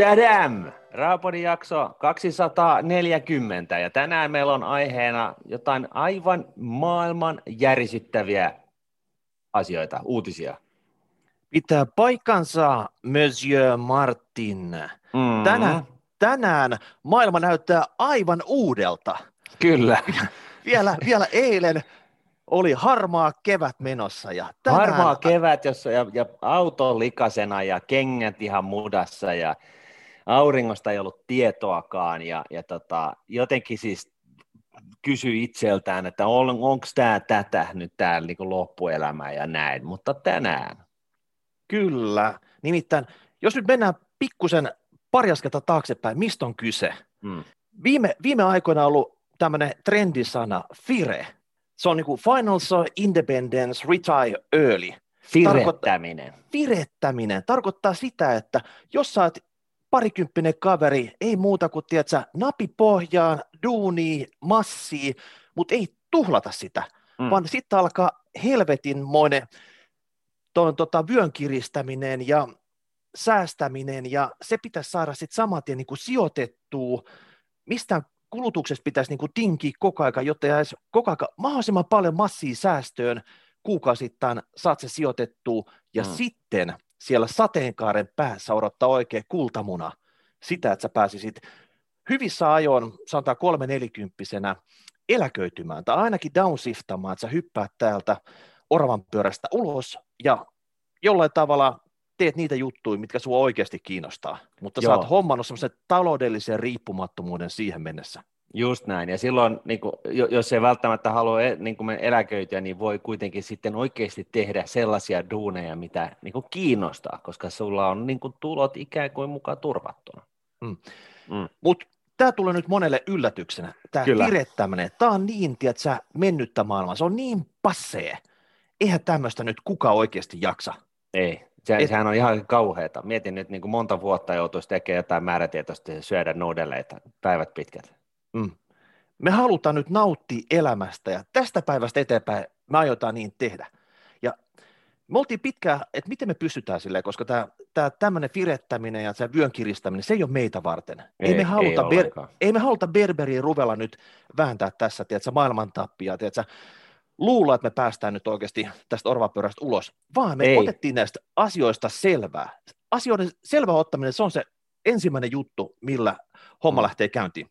Tchadam! Rahapodin jakso 240 ja tänään meillä on aiheena jotain aivan maailman järisyttäviä asioita, uutisia. Pitää paikkansa, Monsieur Martin. Mm-hmm. Tänään maailma näyttää aivan uudelta. Kyllä. Vielä eilen oli harmaa kevät menossa. Ja tänään... Harmaa kevät, jossa ja auto on likasena ja kengät ihan mudassa ja auringosta ei ollut tietoakaan ja jotenkin siis kysyi itseltään, että onko tämä tätä nyt täällä niin loppuelämää ja näin, mutta tänään. Kyllä, nimittäin jos nyt mennään pikkusen pari askelta taaksepäin, mistä on kyse? Mm. Viime aikoina on ollut tämmöinen trendisana FIRE. Se on niin kuin Financial Independence Retire Early. Firettäminen. Firettäminen tarkoittaa sitä, että jos sä oot parikymppinen kaveri, ei muuta kuin tiedätkö, napi pohjaan, duunia, massia, mutta ei tuhlata sitä, vaan sitten alkaa helvetinmoinen vyön kiristäminen ja säästäminen, ja se pitäisi saada sitten saman tien niin kuin sijoitettua, mistään kulutuksesta pitäisi niin kuin tinkiä koko ajan, jotta jäisi koko ajan mahdollisimman paljon massia säästöön, kuukausittain saat se sijoitettua, ja sitten siellä sateenkaaren päässä odottaa oikein kultamuna sitä, että sä pääsisit hyvissä ajoin, sanotaan 340-nä, eläköitymään tai ainakin downshiftamaan, että sä hyppäät täältä oravan pyörästä ulos ja jollain tavalla teet niitä juttuja, mitkä sua oikeasti kiinnostaa, mutta sä oot hommannut semmoisen taloudellisen riippumattomuuden siihen mennessä. Just näin, ja silloin niin kun, jos ei välttämättä halua niin kun eläköityä, niin voi kuitenkin sitten oikeasti tehdä sellaisia duuneja, mitä niin kun kiinnostaa, koska sulla on niin kun tulot ikään kuin mukaan turvattuna. Mutta tämä tulee nyt monelle yllätyksenä, tämä kirettäminen, tämä on niin, että sä mennyttä maailmaa, se on niin passee, eihän tämmöistä nyt kuka oikeasti jaksa. Ei. Sehän on ihan kauheata. Mietin nyt niin kuin monta vuotta joutuisi tekemään jotain määrätietoisesti syödä noodeleita päivät pitkät. Me halutaan nyt nauttia elämästä ja tästä päivästä eteenpäin me aiotaan niin tehdä. Ja me oltiin pitkään, että miten me pystytään silleen, koska tämä tämmöinen firettäminen ja se vyön kiristäminen, se ei ole meitä varten. Ei me haluta Berberin ruvella nyt vääntää tässä, tiedätkö, maailman tappia, tiedätkö, luulla, että me päästään nyt oikeasti tästä orvapyörästä ulos, vaan me otettiin näistä asioista selvää. Asioiden selvä ottaminen, se on se ensimmäinen juttu, millä homma lähtee käyntiin.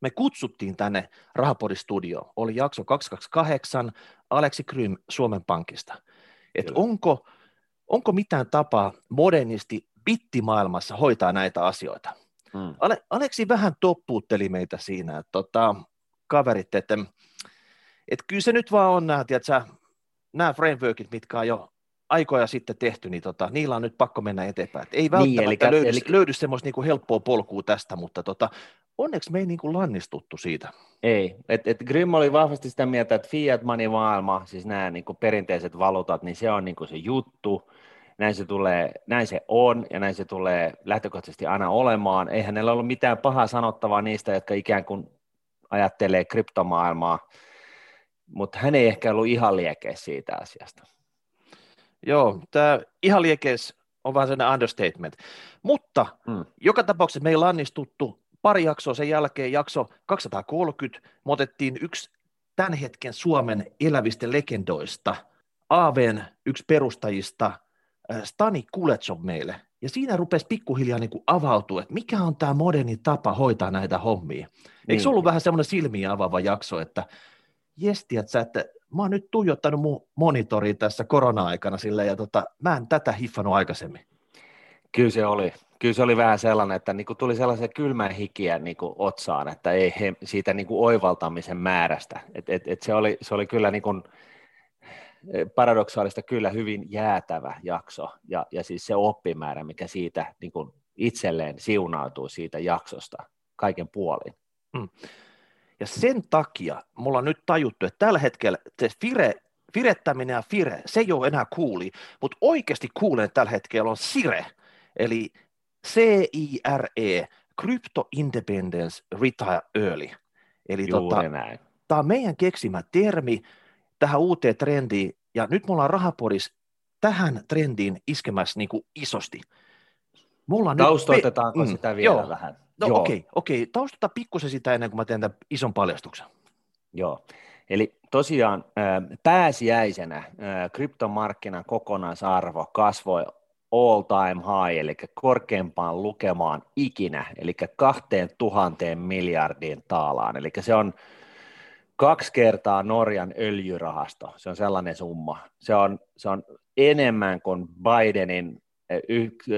Me kutsuttiin tänne Rahapodistudioon, oli jakso 228, Aleksi Grimm Suomen Pankista. Että onko mitään tapaa modernisti bittimaailmassa hoitaa näitä asioita? Aleksi vähän toppuutteli meitä siinä, että kaverit, että kyllä se nyt vaan on nämä frameworkit, mitkä on jo aikoja sitten tehty, niin niillä on nyt pakko mennä eteenpäin. Et ei välttämättä löydy semmoista niinku helppoa polkua tästä, mutta onneksi me ei niinku lannistuttu siitä. Ei, että Grimm oli vahvasti sitä mieltä, että fiat money maailma, siis nämä niinku perinteiset valuutat, niin se on niinku se juttu. Näin se tulee, näin se on ja näin se tulee lähtökohtaisesti aina olemaan. Eihän näillä ollut mitään pahaa sanottavaa niistä, jotka ikään kuin ajattelee kryptomaailmaa. Mutta hän ei ehkä ollut ihan liekeis siitä asiasta. Joo, tämä ihan liekeis on vähän sellainen understatement. Mutta joka tapauksessa meillä on lannistuttu pari jaksoa sen jälkeen, jakso 230, me otettiin yksi tämän hetken Suomen elävistä legendoista, Aaven yksi perustajista, Stani Kuletson meille. Ja siinä rupesi pikkuhiljaa niin kuin avautua, että mikä on tämä moderni tapa hoitaa näitä hommia. Eikö se ollut vähän semmoinen silmiä avaava jakso, että jestiätsä, että mä oon nyt tuijottanut mun monitoriin tässä korona-aikana silleen, ja mä en tätä hiffannut aikaisemmin. Kyllä se oli vähän sellainen, että niinku tuli sellaisia kylmää hikiä niinku otsaan, että ei siitä niinku oivaltamisen määrästä. Se oli kyllä niinku paradoksaalista kyllä hyvin jäätävä jakso, ja siis se oppimäärä, mikä siitä niinku itselleen siunautuu siitä jaksosta kaiken puolin. Ja sen takia mulla on nyt tajuttu, että tällä hetkellä se firettäminen ja fire, se ei ole enää cooli, mutta oikeasti coolen tällä hetkellä on SIRE, eli CIRE, Crypto Independence Retire Early. Eli tämä on meidän keksimä termi tähän uuteen trendiin, ja nyt me ollaan Rahapodissa tähän trendiin iskemässä niin kuin isosti. Taustoitetaanko sitä vielä vähän? No okei. Taustata pikkusen sitä ennen kuin mä teen tämän ison paljastuksen. Joo, eli tosiaan pääsiäisenä kryptomarkkinan kokonaisarvo kasvoi all time high, eli korkeimpaan lukemaan ikinä, eli 2 000 miljardiin taalaan, eli se on 2 kertaa Norjan öljyrahasto, se on sellainen summa, se on enemmän kuin Bidenin 1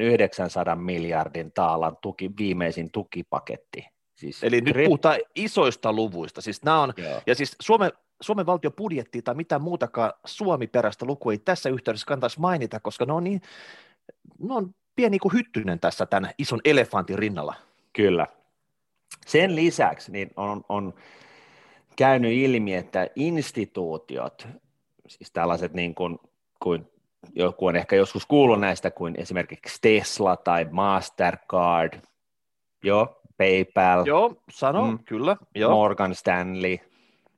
900 miljardin taalan viimeisin tukipaketti. Siis eli nyt puhutaan isoista luvuista, siis nämä on, ja siis Suomen valtion budjettia tai mitään muutakaan Suomi-peräistä lukua ei tässä yhteydessä kannattaisi mainita, koska ne on pieni kuin hyttynen tässä tämän ison elefantin rinnalla. Kyllä. Sen lisäksi niin on käynyt ilmi, että instituutiot, siis tällaiset niin kuin joku on ehkä joskus kuullut näistä, kuin esimerkiksi Tesla tai Mastercard, PayPal, Morgan Stanley,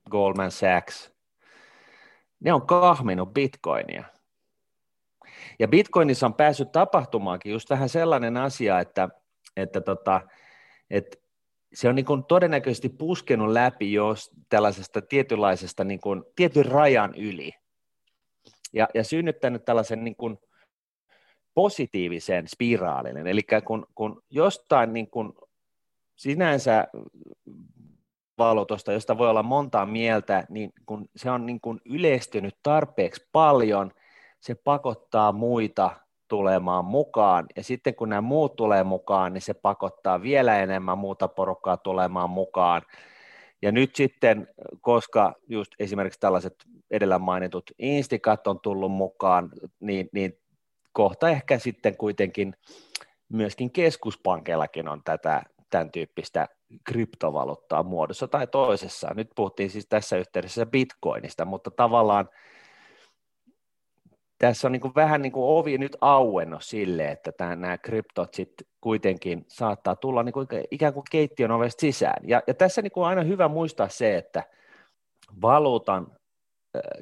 Goldman Sachs, ne on kahminut bitcoinia. Ja bitcoinissa on päässyt tapahtumaankin just vähän sellainen asia, että se on niin kuin todennäköisesti puskenut läpi jo tällaisesta tietynlaisesta niin kuin tietyn rajan yli ja synnyttänyt tällaisen niin kuin positiivisen spiraalin. Eli kun jostain niin kuin sinänsä valuutasta, josta voi olla montaa mieltä, niin kun se on niin kun yleistynyt tarpeeksi paljon, se pakottaa muita tulemaan mukaan, ja sitten kun nämä muut tulee mukaan, niin se pakottaa vielä enemmän muuta porukkaa tulemaan mukaan, ja nyt sitten, koska just esimerkiksi tällaiset edellä mainitut instikat on tullut mukaan, niin kohta ehkä sitten kuitenkin myöskin keskuspankeillakin on tämän tyyppistä kryptovaluuttaa muodossa tai toisessa. Nyt puhuttiin siis tässä yhteydessä bitcoinista, mutta tavallaan tässä on niin kuin vähän niin kuin ovi nyt auennut sille, että nämä kryptot sitten kuitenkin saattaa tulla niin kuin ikään kuin keittiön ovesta sisään. Ja tässä niin kuin on aina hyvä muistaa se, että valuutan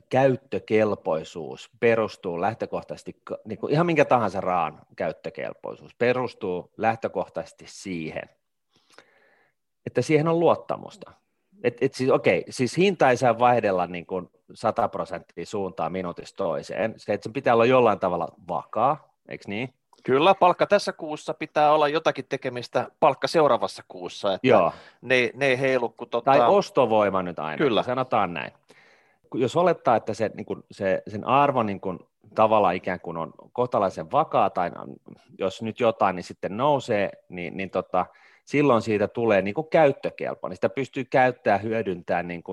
käyttökelpoisuus perustuu lähtökohtaisesti, niin kuin ihan minkä tahansa raan käyttökelpoisuus perustuu lähtökohtaisesti siihen, että siihen on luottamusta. Siis hinta ei saa vaihdella niin kuin 100% suuntaan minuutista toiseen. Sen pitää olla jollain tavalla vakaa, eikö niin? Kyllä, palkka tässä kuussa pitää olla jotakin tekemistä palkka seuraavassa kuussa, että ne ei heilu kuin tai ostovoima nyt aina, kyllä. Sanotaan näin. Jos olettaa, että sen arvo niin kuin tavallaan ikään kuin on kohtalaisen vakaa, tai jos nyt jotain, niin sitten nousee, niin silloin siitä tulee niin kuin käyttökelpoinen, sitä pystyy käyttämään, hyödyntämään niin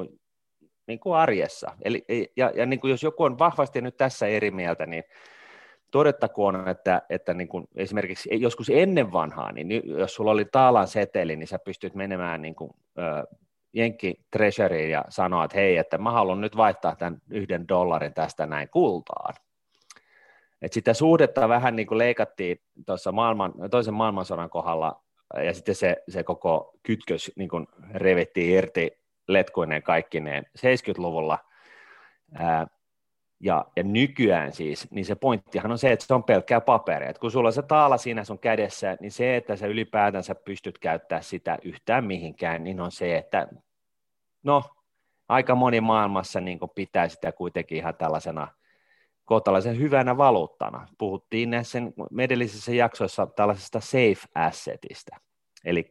kuin arjessa. Eli, ja niin kuin jos joku on vahvasti nyt tässä eri mieltä, niin todettakoon, että niin kuin esimerkiksi joskus ennen vanhaa, niin jos sulla oli taalan seteli, niin sä pystyt menemään niin kuin Jenkki Treasuryin ja sanoa, että hei, että mä haluan nyt vaihtaa tämän $1 tästä näin kultaan. Et sitä suhdetta vähän niin kuin leikattiin tuossa toisen maailmansodan kohdalla, ja sitten se koko kytkös niin kuin revittiin irti letkuineen kaikkineen 70-luvulla. Ja nykyään siis, niin se pointtihan on se, että se on pelkkää paperia. Et kun sulla on se taala siinä sun kädessä, niin se, että sä ylipäätänsä pystyt käyttämään sitä yhtään mihinkään, niin on se, että aika moni maailmassa niin kun pitää sitä kuitenkin ihan tällaisena kohtalaisen hyvänä valuuttana. Puhuttiin näissä edellisissä jaksoissa tällaisesta safe assetista, eli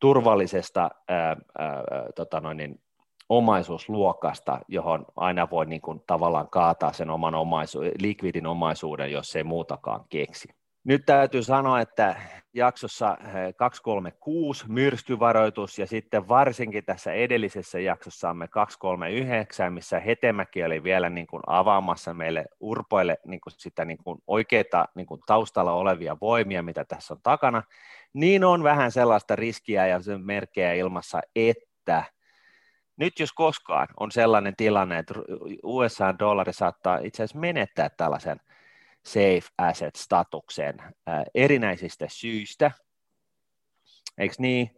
turvallisesta omaisuusluokasta, johon aina voi niin kuin tavallaan kaataa sen oman likvidin omaisuuden, jos ei muutakaan keksi. Nyt täytyy sanoa, että jaksossa 236 myrskyvaroitus ja sitten varsinkin tässä edellisessä jaksossamme 239, missä Hetemäki oli vielä niin kuin avaamassa meille urpoille niin kuin sitä niin kuin oikeita niin kuin taustalla olevia voimia, mitä tässä on takana, niin on vähän sellaista riskiä ja sen merkkejä ilmassa, että nyt jos koskaan on sellainen tilanne, että USA-dollari saattaa itse asiassa menettää tällaisen safe asset-statuksen erinäisistä syistä, eikö niin?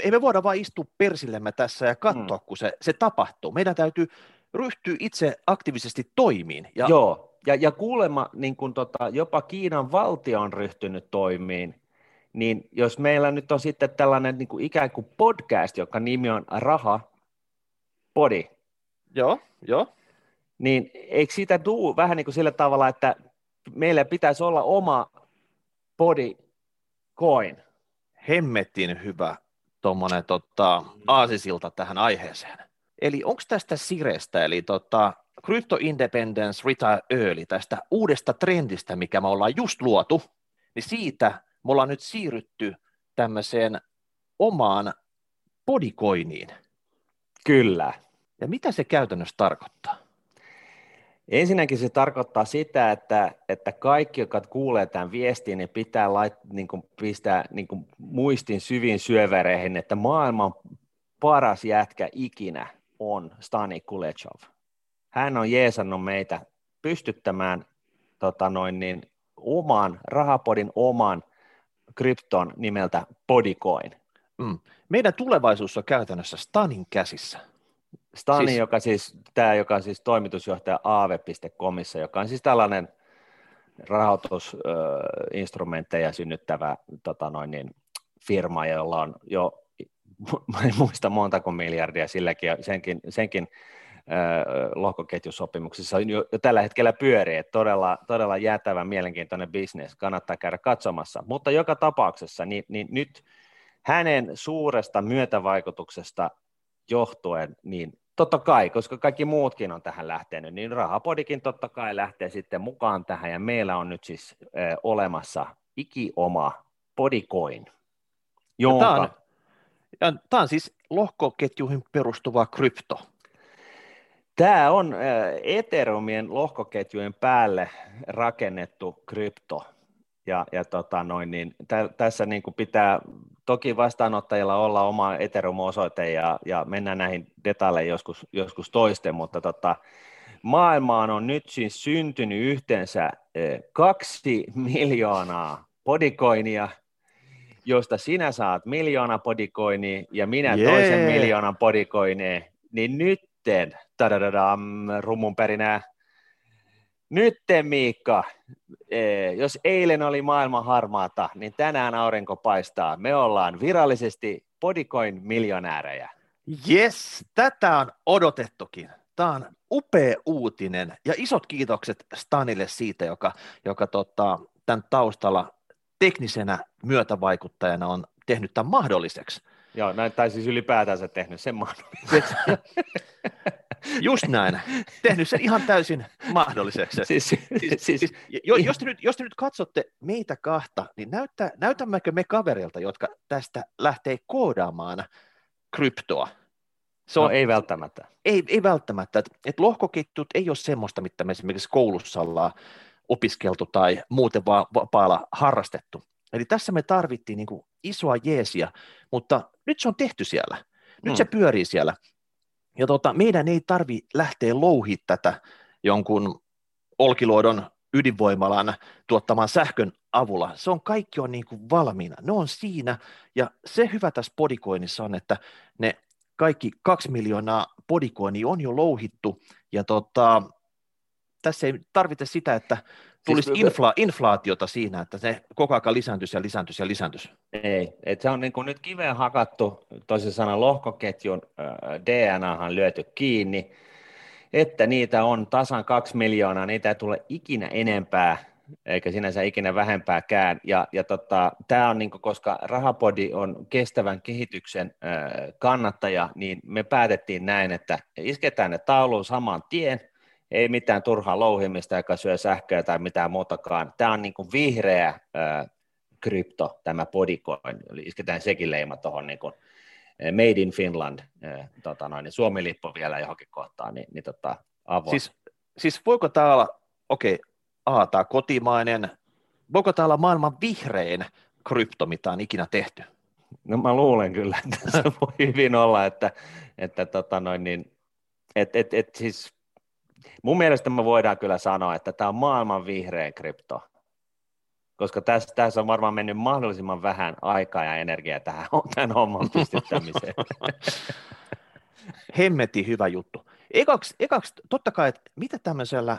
Ei me voida vaan istua persillemme tässä ja katsoa, kun se tapahtuu. Meidän täytyy ryhtyä itse aktiivisesti toimiin. Ja Ja kuulemma niin kun jopa Kiinan valtio on ryhtynyt toimiin, niin jos meillä nyt on sitten tällainen niin kuin ikään kuin podcast, joka nimi on Rahapodi. Joo. Niin eikö siitä tule vähän niin kuin sillä tavalla, että meillä pitäisi olla oma Bodycoin? Hemmetin hyvä tuommoinen aasisilta tähän aiheeseen. Eli onko tästä SIREstä, eli Crypto Independence Retire Early, tästä uudesta trendistä, mikä me ollaan just luotu, niin siitä me ollaan nyt siirrytty tämmöiseen omaan bodycoiniin. Kyllä. Ja mitä se käytännössä tarkoittaa? Ensinnäkin se tarkoittaa sitä, että kaikki, jotka kuulee tämän viestin, niin pitää pistää muistin syviin syövereihin, että maailman paras jätkä ikinä on Stani Kuletson. Hän on jeesannut meitä pystyttämään oman, Rahapodin oman krypton nimeltä Bodycoin. Meidän tulevaisuus on käytännössä Stanin käsissä. Stani, siis, joka on toimitusjohtaja Aave.comissa, joka on siis tällainen rahoitusinstrumentteja synnyttävä firma, jolla on jo, en muista montako miljardia silläkin, senkin lohkoketjusopimuksessa on jo tällä hetkellä pyörii, todella jäätävän mielenkiintoinen bisnes, kannattaa käydä katsomassa, mutta joka tapauksessa niin nyt hänen suuresta myötävaikutuksesta johtuen, niin totta kai, koska kaikki muutkin on tähän lähtenyt, niin Rahapodikin totta kai lähtee sitten mukaan tähän, ja meillä on nyt siis olemassa ikioma Bodycoin, jonka... Tämä on siis lohkoketjuihin perustuva krypto. Tämä on Ethereumien lohkoketjujen päälle rakennettu krypto, tässä niin kuin pitää toki vastaanottajilla olla oma Ethereum-osoite, ja mennään näihin detaileihin joskus toisten, mutta maailmaan on nyt siis syntynyt yhteensä 2 miljoonaa bodycoinia, josta sinä saat 1 miljoona bodycoinia ja minä toisen 1 miljoonan bodycoinia, niin nytten, rummun pärinää. Nytten, Miikka, jos eilen oli maailman harmaata, niin tänään aurinko paistaa. Me ollaan virallisesti Bodycoin-miljonäärejä. Yes, tätä on odotettukin. Tämä on upea uutinen, ja isot kiitokset Stanille siitä, joka tämän taustalla teknisenä myötävaikuttajana on tehnyt tämän mahdolliseksi. Joo, tai siis ylipäätänsä tehnyt sen mahdolliseksi. Just näin. Tehnyt sen ihan täysin mahdolliseksi. Siis, jos te nyt katsotte meitä kahta, niin näytämmekö me kaverilta, jotka tästä lähtee koodaamaan kryptoa? Ei välttämättä. Ei välttämättä. Et lohkoketjut ei ole semmoista, mitä me esimerkiksi koulussa ollaan opiskeltu tai muuten vaan vapaalla harrastettu. Eli tässä me tarvittiin niin kuin isoa jeesiä, mutta nyt se on tehty siellä. Nyt se pyörii siellä. Ja meidän ei tarvitse lähteä louhimaan tätä jonkun Olkiluodon ydinvoimalan tuottamaan sähkön avulla. Se on kaikki on niin kuin valmiina. Ne on siinä, ja se hyvä tässä bodycoinissa on, että ne kaikki 2 miljoonaa bodycoinia on jo louhittu, ja tässä ei tarvita sitä, että tulisi inflaatiota siinä, että se koko ajan lisääntyisi. Ei, että se on niin kuin nyt kiveen hakattu, toisin sanoen lohkoketjun DNAhan lyöty kiinni, että niitä on tasan 2 miljoonaa, niitä ei tule ikinä enempää, eikä sinänsä ikinä vähempääkään, ja tämä on niin kuin, koska Rahapodi on kestävän kehityksen kannattaja, niin me päätettiin näin, että isketään ne tauluun saman tien. Ei mitään turhaa louhimista, joka syö sähköä tai mitään muutakaan. Tämä on niin kuin vihreä krypto, tämä Bodycoin. Eli isketään sekin leima tuohon niin kuin Made in Finland, Suomi-lippu vielä johonkin kohtaan. Niin, avoin. Siis voiko tämä olla, tämä kotimainen, voiko tämä olla maailman vihrein krypto, mitä on ikinä tehty? No mä luulen kyllä, että se voi hyvin olla, että mun mielestä me voidaan kyllä sanoa, että tämä on maailman vihreä krypto, koska tässä on varmaan mennyt mahdollisimman vähän aikaa ja energiaa tämän homman pystyttämiseen. Hemmetin hyvä juttu. Ekaksi totta kai, että mitä tämmöisellä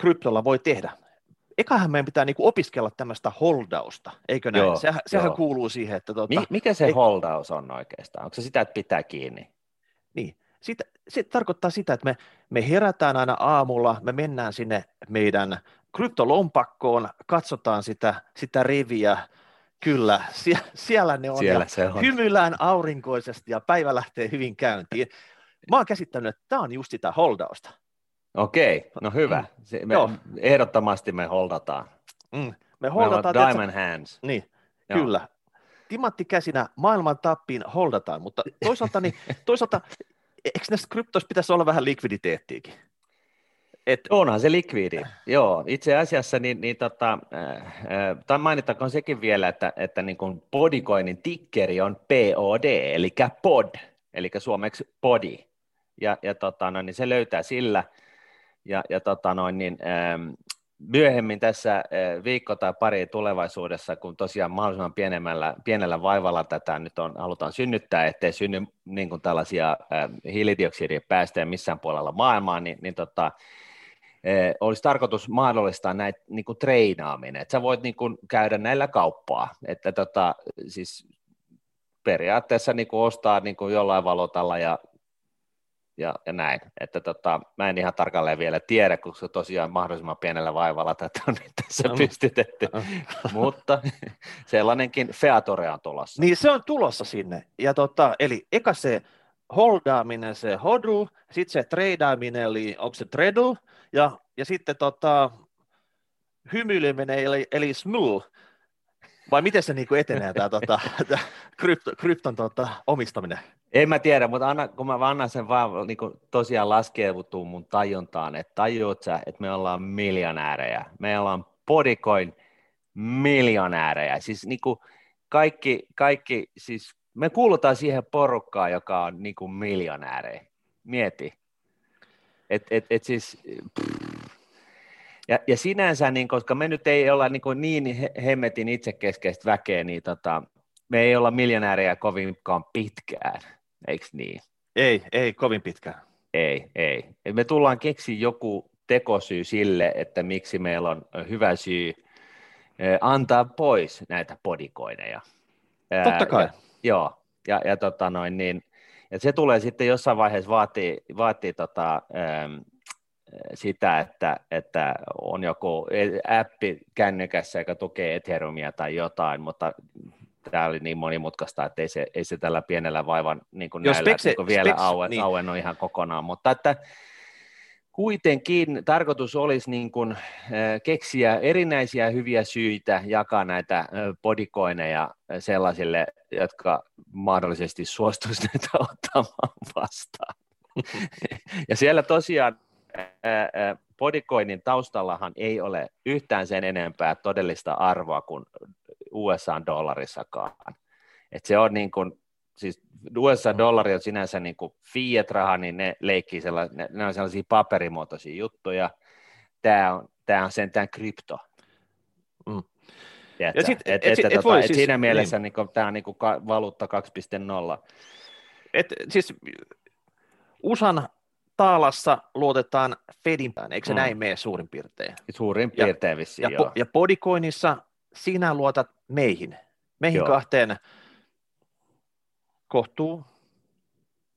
kryptolla voi tehdä. Ekahan meidän pitää niinku opiskella tämmöistä holdausta, eikö näin? Joo, sehän kuuluu siihen, että... Mikä se holdaus on oikeastaan? Onko se sitä, että pitää kiinni? Niin. Se tarkoittaa sitä, että me herätään aina aamulla, me mennään sinne meidän kryptolompakkoon, katsotaan sitä riviä, kyllä, siellä ne on, siellä ja on. Hymyillään aurinkoisesti ja päivä lähtee hyvin käyntiin. Mä oon käsittänyt, että tämä on just sitä holdausta. Okei, no hyvä. Ehdottomasti me holdataan. Me holdataan. Diamond hands. Niin, joo. Kyllä. Timanttikäsinä maailman tappiin holdataan, mutta toisaalta eikö näissä kryptoissa pitäisi olla vähän likviditeettiäkin? Onhan se likvidi. Joo, itse asiassa mainittakoon sekin vielä, että niin kuin Bodycoinin tikkeri on POD, eli POD, eli suomeksi PODI. Ja se löytää sillä, myöhemmin tässä viikko tai pari tulevaisuudessa, kun tosiaan mahdollisimman pienellä vaivalla tätä nyt halutaan synnyttää, ettei synny niin kuin tällaisia hiilidioksidipäästöjä missään puolella maailmaa, olisi tarkoitus mahdollistaa näitä niin kuin treenaaminen, että sä voit niin kuin käydä näillä kauppaa, että siis periaatteessa niin kuin ostaa niin kuin jollain valotalla ja näin, että mä en ihan tarkalleen vielä tiedä, kun se tosiaan mahdollisimman pienellä vaivalla tätä on nyt tässä pystytetty, mutta sellainenkin feature on tulossa. Niin se on tulossa sinne, ja eli eka se holdaaminen, se hodl, sitten se treidaaminen, eli onko se tredl, ja sitten hymyileminen, eli smul, vai miten se niinku etenee tämä krypton omistaminen? En mä tiedä, mutta kun mä annan sen vaan niin tosiaan laskeutuu mun tajuntaan, että tajuut sä, että me ollaan miljonäärejä. Me ollaan Bodycoin miljonäärejä. Siis niin kuin kaikki, siis me kuulutaan siihen porukkaan, joka on niin kuin miljonäärejä. Mieti. Et siis... Ja sinänsä, niin, koska me nyt ei olla niin hemmetin itsekeskeistä väkeä, niin me ei olla miljonäärejä kovinkaan pitkään, eikö niin? Ei kovin pitkään. Ei. Me tullaan keksiä joku tekosyy sille, että miksi meillä on hyvä syy antaa pois näitä bodycoineja. Totta kai. Joo, ja se tulee sitten jossain vaiheessa vaatii sitä, että on joku appi kännykässä, joka tukee Ethereumia tai jotain, mutta tämä oli niin monimutkaista, että ei se tällä pienellä vaivan niin kuin näillä vielä auennut ihan kokonaan, mutta että kuitenkin tarkoitus olisi niin kuin keksiä erinäisiä hyviä syitä jakaa näitä bodycoineja sellaisille, jotka mahdollisesti suostuisivat näitä ottamaan vastaan. Ja siellä tosiaan Bodycoinin taustallahan ei ole yhtään sen enempää todellista arvoa kuin USA-dollarissakaan. Et se on niin kuin, siis USA-dollari on sinänsä niin kuin fiat-raha, niin ne leikkii ne on sellaisia paperimuotoisia juttuja. Tämä on sentään krypto. Siinä mielessä niin kuin, tämä on niin kuin valuutta 2.0. Siis USAn taalassa luotetaan Fedin päin, eikö se näin mene suurin piirtein? Suurin piirtein vissiin, joo. Ja Bodycoinissa sinä luotat meihin joo. Kahteen kohtuun,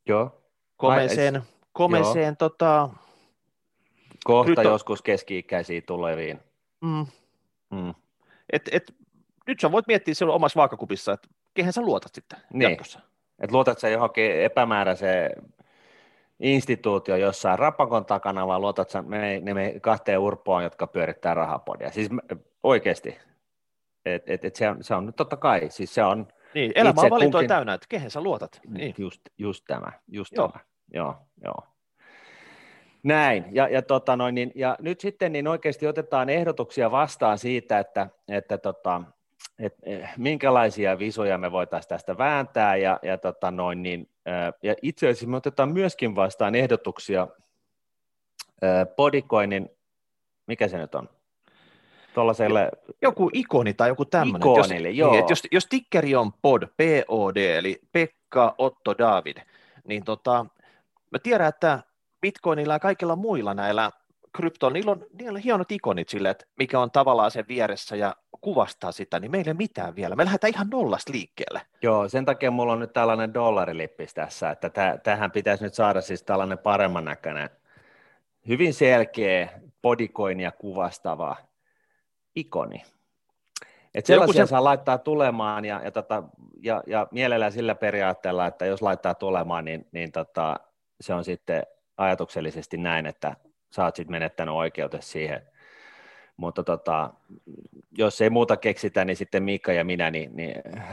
joo. komeeseen, joo. Kohta krypto... joskus keski-ikäisiä tuleviin. Nyt sä voit miettiä silloin omassa vaakakupissa, että kehen sä luotat sitten niin. Jatkossa. Et luotat sä johonkin epämääräiseen instituutio jossain rapakon takana, vaan luotat sä ne kahteen urpoon, jotka pyörittää Rahapodia. Siis oikeasti. Se on nyt totta kai. Siis se on niin, elämä on valintoja kunkin... täynnä, että kehen sä luotat. Niin. Just tämä. Joo. Näin. Ja nyt sitten niin oikeasti otetaan ehdotuksia vastaan siitä, että minkälaisia visuja me voitaisiin tästä vääntää, ja itse asiassa me otetaan myöskin vastaan ehdotuksia Bodycoinin, mikä se nyt on? Tuollaiselle... Joku ikoni tai joku tämmöinen. Ikonille, joo. Niin, jos tikkeri on POD, eli Pekka, Otto, David, niin mä tiedän, että Bitcoinilla ja kaikilla muilla näillä kryptoon, niillä on hienot ikonit sille, että mikä on tavallaan sen vieressä ja kuvastaa sitä, niin meillä ei mitään vielä. Me lähdetään ihan nollasta liikkeelle. Joo, sen takia mulla on nyt tällainen dollarilippis tässä, että tähän pitäisi nyt saada siis tällainen paremman näköinen, hyvin selkeä bodycoinia kuvastava ikoni. Että sellaisia saa laittaa tulemaan ja mielellään sillä periaatteella, että jos laittaa tulemaan, niin se on sitten ajatuksellisesti näin, että sä oot sitten menettänyt oikeutesi siihen. Mutta jos ei muuta keksitä, niin sitten Miikka ja minä niin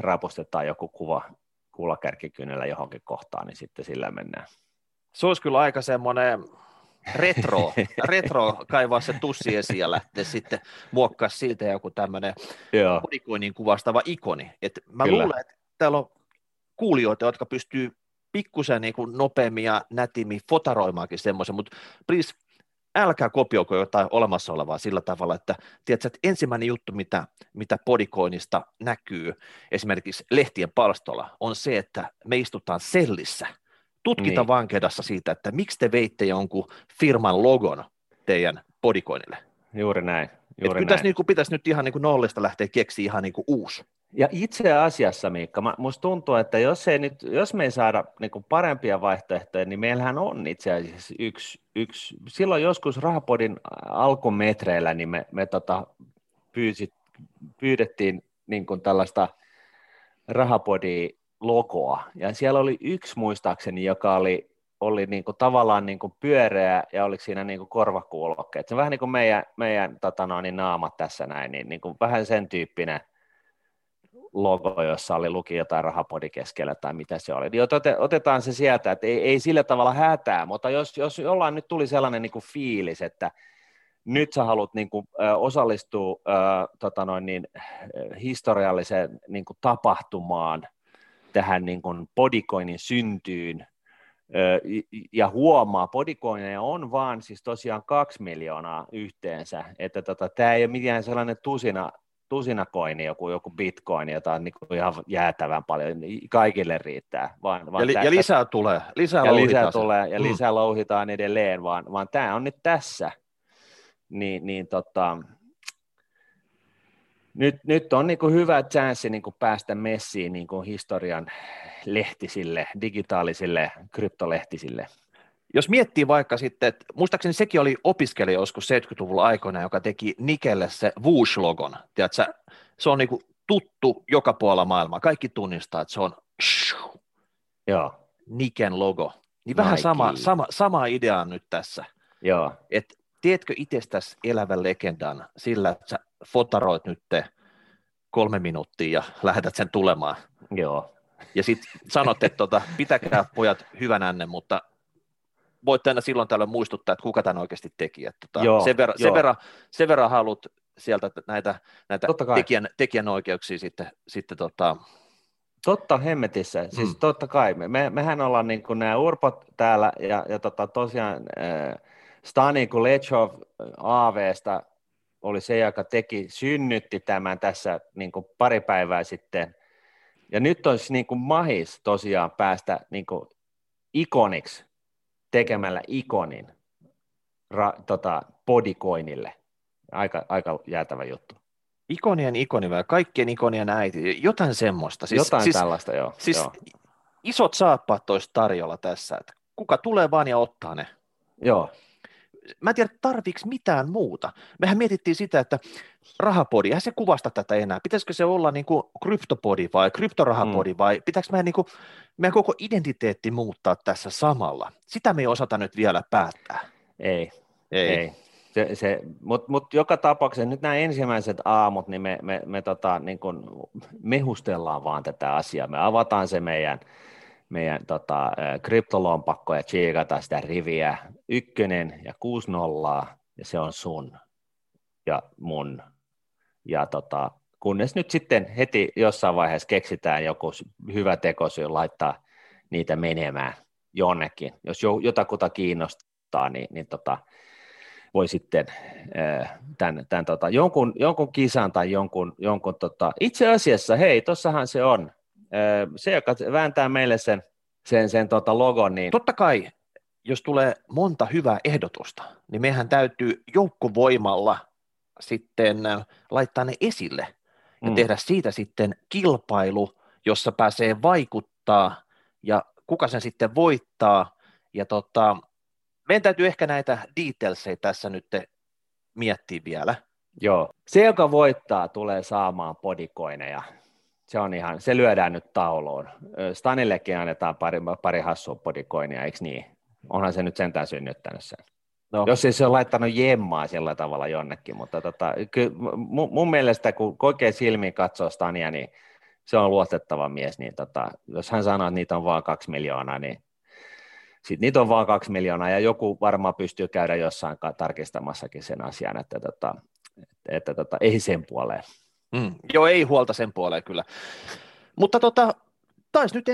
rapustetaan joku kuva kulakärkikynällä johonkin kohtaan, niin sitten sillä mennään. Se olisi kyllä aika semmoinen retro kaivaa se tussi esiin ja lähtee sitten muokkaa siitä joku tämmöinen bodycoinin kuvastava ikoni. Et mä luulen, että täällä on kuulijoita, jotka pystyy pikkusen niin kuin nopeammin ja nätimmin fotaroimaankin semmoisen, mutta please, älkää kopioiko jotain olemassa olevaa sillä tavalla, että, tiedätkö, että ensimmäinen juttu, mitä bodycoinista näkyy esimerkiksi lehtien palstolla, on se, että me istutaan sellissä, tutkita niin vankeudessa siitä, että miksi te veitte jonkun firman logon teidän bodycoinille. Juuri näin. Pitäisi nyt ihan niin kuin nollista lähteä keksiä ihan niin kuin uusi. Ja itse asiassa, Miikka, minusta tuntuu, että jos me ei saada niin kuin parempia vaihtoehtoja, niin meillähän on itse asiassa yksi. Silloin joskus Rahapodin alkumetreillä niin me pyydettiin niin kuin tällaista Rahapodia logoa, ja siellä oli yksi muistaakseni, joka oli niin kuin tavallaan niin kuin pyöreä ja oliko siinä niin kuin korvakuulokkeet. Se on vähän niin kuin meidän naamat tässä näin, niin kuin vähän sen tyyppinen logo, jossa oli luki jotain Rahapodi keskellä tai mitä se oli. Otetaan se sieltä, että ei sillä tavalla hätää, mutta jos jollain nyt tuli sellainen niin kuin fiilis, että nyt sä haluat niin kuin osallistua historialliseen niin kuin tapahtumaan, tähän niin kuin bodycoinin syntyyn, ja huomaa, bodycoineja on vaan siis tosiaan 2 miljoonaa yhteensä, että tämä ei ole mitään sellainen tusinakoini, joku bitcoin, jota on niin kuin ihan jäätävän paljon, kaikille riittää. Vaan ja lisää tulee, lisää louhitaan edelleen, vaan tämä on nyt tässä, Nyt on niin kuin hyvä chanssi niin kuin päästä messiin niin kuin historian lehtisille, digitaalisille, kryptolehtisille. Jos miettii vaikka sitten, että muistaakseni sekin oli opiskelija joskus 70-luvulla aikoina, joka teki Nikelle se Woosh-logon. Tiedätkö, se on niin kuin tuttu joka puolella maailmaa. Kaikki tunnistaa, että se on Niken logo. Niin vähän sama idea on nyt tässä. Joo. Et tiedätkö itsestäsi elävän legendan sillä, että sä fotaroit nyt 3 minuuttia ja lähetät sen tulemaan. Joo. Ja sitten sanot, että pitäkää pojat hyvänänne, mutta voitte aina silloin tällöin muistuttaa, että kuka tämän oikeasti teki. Sen verran haluat sieltä näitä tekijänoikeuksia sitten. Totta hemmetissä, siis totta kai. Mehän ollaan niin kuin nämä urpot täällä ja tosiaan Stani Kuletson Aaveesta oli se, joka synnytti tämän tässä niin kuin pari päivää sitten. Ja nyt olisi niin kuin mahis tosiaan päästä niin kuin ikoniksi tekemällä ikonin bodycoinille. Aika jäätävä juttu. Ikonien ikoni vai kaikkien ikonien äiti, jotain semmoista. Jotain tällaista, joo. Siis isot saappaat olisi tarjolla tässä, että kuka tulee vaan ja ottaa ne. Joo. Mä en tiedä, tarviiko mitään muuta. Mehän mietittiin sitä, että Rahapodi, eihän se kuvasta tätä enää. Pitäisikö se olla niin kuin kryptopodi vai kryptorahapodi vai pitääkö meidän koko identiteetti muuttaa tässä samalla? Sitä me ei osata nyt vielä päättää. Ei. Mutta joka tapauksessa nyt nämä ensimmäiset aamut, niin me mehustellaan vaan tätä asiaa. Me avataan se meidän kryptolompakko ja tsiikataan sitä riviä 1 ja 6 0 ja se on sun ja mun. Ja kunnes nyt sitten heti jossain vaiheessa keksitään joku hyvä tekosyy laittaa niitä menemään jonnekin. Jos jotakuta kiinnostaa, niin voi sitten tämän jonkun kisan tai jonkun itse asiassa, hei, tossahan se on. Se, joka vääntää meille sen logon, niin... Totta kai. jos tulee monta hyvää ehdotusta, niin meidän täytyy joukkovoimalla sitten laittaa ne esille ja tehdä siitä sitten kilpailu, jossa pääsee vaikuttaa ja kuka sen sitten voittaa. Ja meidän täytyy ehkä näitä detailseja tässä nyt miettiä vielä. Joo. Se, joka voittaa, tulee saamaan podikoineja. Se lyödään nyt tauluun. Stanillekin annetaan pari hassua podikoinia, eikö niin? Onhan se nyt sentään synnyttänyt sen. No. Jos ei se ole laittanut jemmaa sillä tavalla jonnekin, mutta mun mielestä kun oikein silmiin katsoo Stania, niin se on luotettava mies, niin jos hän sanoo, että niitä on vaan 2 miljoonaa, niin sitten niitä on vaan 2 miljoonaa, ja joku varmaan pystyy käydä jossain tarkistamassakin sen asian, että ei sen puoleen. Joo, ei huolta sen puoleen kyllä. Mutta taisi nyt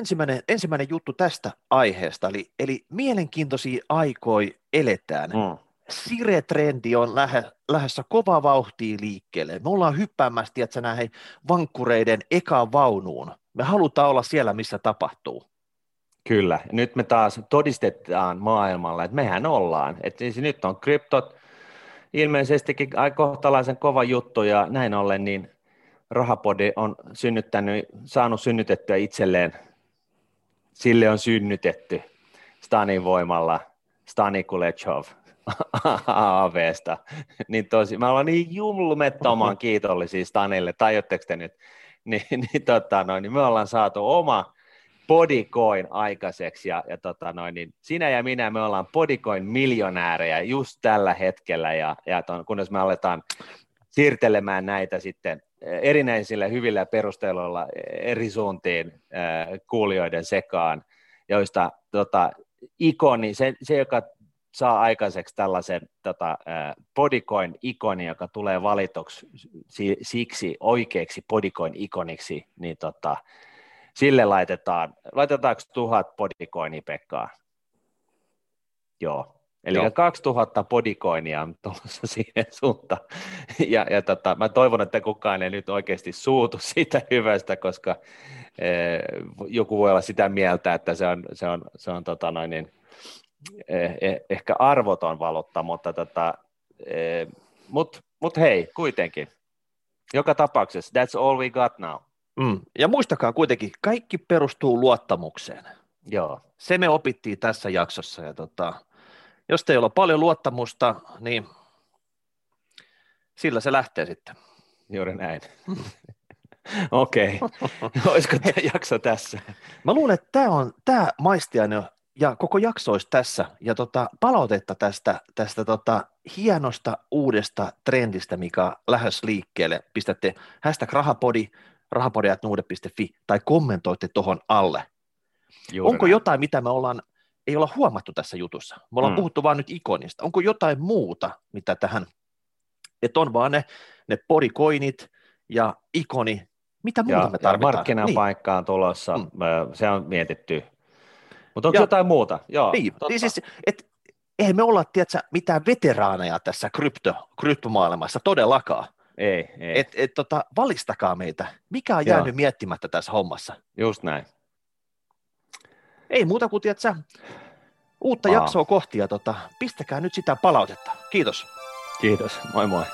ensimmäinen juttu tästä aiheesta, eli mielenkiintoisia aikoja eletään. SIRE-trendi on lähdössä kovaa vauhtia liikkeelle. Me ollaan hyppäämässä, tiedätkö, näihin vankkureiden ekaan vaunuun. Me halutaan olla siellä, missä tapahtuu. Kyllä. Nyt me taas todistetaan maailmalla, että mehän ollaan. Että nyt on kryptot ilmeisestikin kohtalaisen kova juttu, ja näin ollen niin Rahapodi on saanut synnytettyä itselleen. Sille on synnytetty Stanin voimalla Stani Kuletsov Aaveesta. Niin mä olen niin julmettoman kiitollisia Stanille, tajutteko te nyt? Niin me ollaan saatu oma Bodycoin aikaiseksi, ja sinä ja minä, me ollaan Bodycoin miljonäärejä just tällä hetkellä, ja kunnes me aletaan siirtelemään näitä sitten erinäisillä hyvillä perusteluilla eri suuntiin kuulijoiden sekaan, joista ikoni, se joka saa aikaiseksi tällaisen Bodycoin-ikoni, joka tulee valituksi siksi oikeaksi Bodycoin-ikoniksi, niin sille laitetaanko 1000 Bodycoinia Pekkaan? Joo. Eli 2000 podikoinia on tulossa siihen suuntaan, ja mä toivon, että kukaan ei nyt oikeasti suutu siitä hyvästä, koska joku voi olla sitä mieltä, että se on ehkä arvoton valuutta, mutta hei, kuitenkin, joka tapauksessa, that's all we got now. Ja muistakaa kuitenkin, kaikki perustuu luottamukseen. Joo. Se me opittiin tässä jaksossa, ja jos teillä on paljon luottamusta, niin sillä se lähtee sitten. Juuri näin. Okei. Olisiko tämä jakso tässä? Mä luulen, että tämä maistiainen ja koko jakso olisi tässä. Ja palautetta tästä hienosta uudesta trendistä, mikä on lähes liikkeelle. Pistätte #rahapodi, rahapodi@nuude.fi tai kommentoitte tuohon alle. Juuri Onko näin. Jotain, mitä me ei olla huomattu tässä jutussa. Me ollaan puhuttu vaan nyt ikonista. Onko jotain muuta, mitä tähän, että on vaan ne podikoinit ja ikoni, mitä muuta me tarvitaan? Ja markkinapaikka on tulossa, se on mietitty. Mutta onko jotain muuta? Joo, niin, siis, eihän me olla, tiedätkö, mitään veteraaneja tässä kryptomaailmassa todellakaan. Ei. Valistakaa meitä, mikä on jäänyt miettimättä tässä hommassa. Just näin. Ei muuta kuin, tiedätkö, uutta jaksoa kohti, ja pistäkää nyt sitä palautetta. Kiitos. Moi moi.